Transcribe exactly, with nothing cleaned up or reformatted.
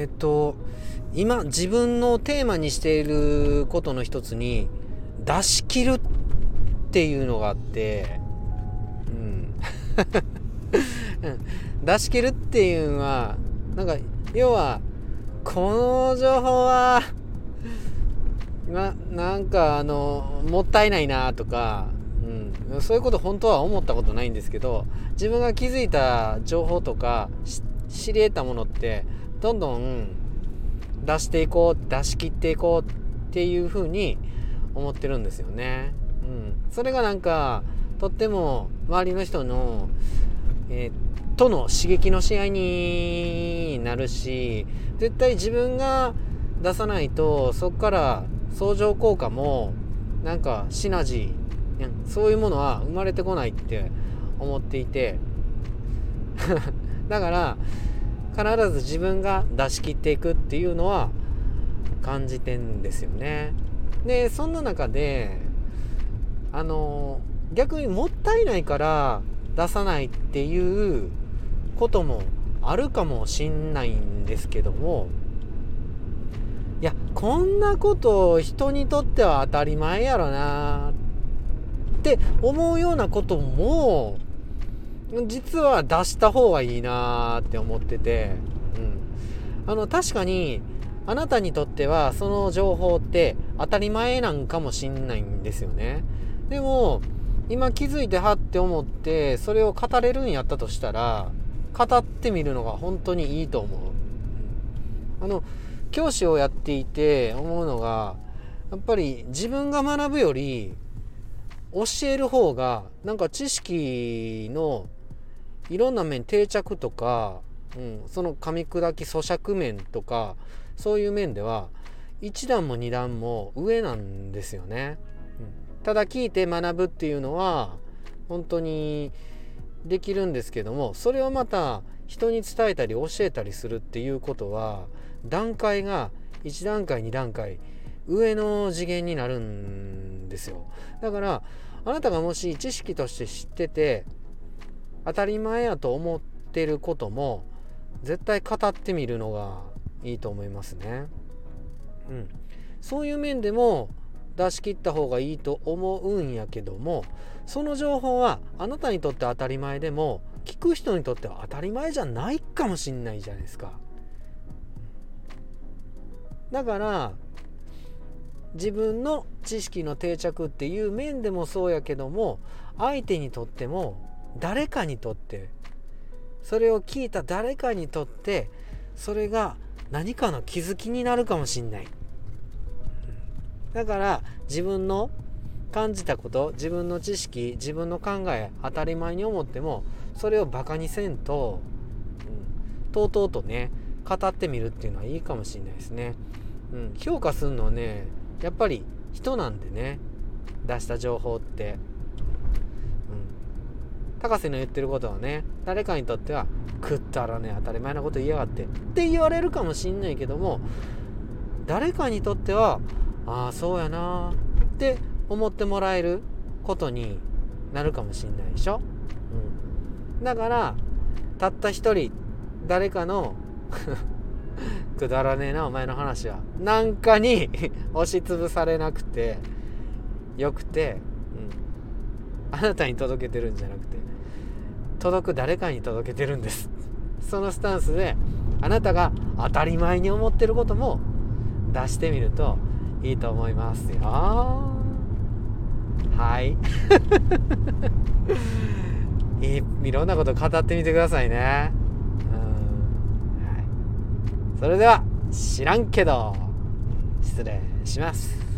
えっと今自分のテーマにしていることの一つに出し切るっていうのがあって、うん、出し切るっていうのはなんか要はこの情報はな, なんかあのもったいないなとか、うん、そういうこと本当は思ったことないんですけど、自分が気づいた情報とか知り得たものってどんどん出していこう、出し切っていこうっていう風に思ってるんですよね、うん、それがなんかとっても周りの人の、えー、との刺激の試合になるし、絶対自分が出さないとそこから相乗効果もなんかシナジー、そういうものは生まれてこないって思っていてだから必ず自分が出し切っていくっていうのは感じてんですよね。でそんな中であの逆にもったいないから出さないっていうこともあるかもしんないんですけども、いやこんなこと人にとっては当たり前やろなって思うようなことも実は出した方がいいなって思ってて、うん、あの確かにあなたにとってはその情報って当たり前なんかもしんないんですよね。でも今気づいてはって思ってそれを語れるんやったとしたら語ってみるのが本当にいいと思う。あの教師をやっていて思うのが、やっぱり自分が学ぶより教える方がなんか知識のいろんな面、定着とか、うん、その噛み砕き咀嚼面とかそういう面ではいちだんもにだんも上なんですよね、うん、ただ聞いて学ぶっていうのは本当にできるんですけども、それをまた人に伝えたり教えたりするっていうことは段階がいちだんかいにだんかい上の次元になるんですよ。だからあなたがもし知識として知ってて当たり前やと思ってることも絶対語ってみるのがいいと思いますね、うん、そういう面でも出し切った方がいいと思うんやけども、その情報はあなたにとって当たり前でも聞く人にとっては当たり前じゃないかもしんないじゃないですか。だから自分の知識の定着っていう面でもそうやけども、相手にとっても誰かにとって、それを聞いた誰かにとってそれが何かの気づきになるかもしんない。だから自分の感じたこと、自分の知識、自分の考え当たり前に思ってもそれをバカにせんと、うん、とうとうとね語ってみるっていうのはいいかもしれないですね、うん、評価するのはねやっぱり人なんでね、出した情報って、うん、高瀬の言ってることはね誰かにとっては食ったらね当たり前なこと言いやがってって言われるかもしれないけども、誰かにとってはああそうやなって思ってもらえることになるかもしれないでしょ、うん、だからたった一人誰かのくだらねえなお前の話はなんかに押しつぶされなくてよくて、うん、あなたに届けてるんじゃなくて届く誰かに届けてるんです。そのスタンスであなたが当たり前に思ってることも出してみるといいと思いますよ。はいい, いろんなこと語ってみてくださいね。それでは知らんけど失礼します。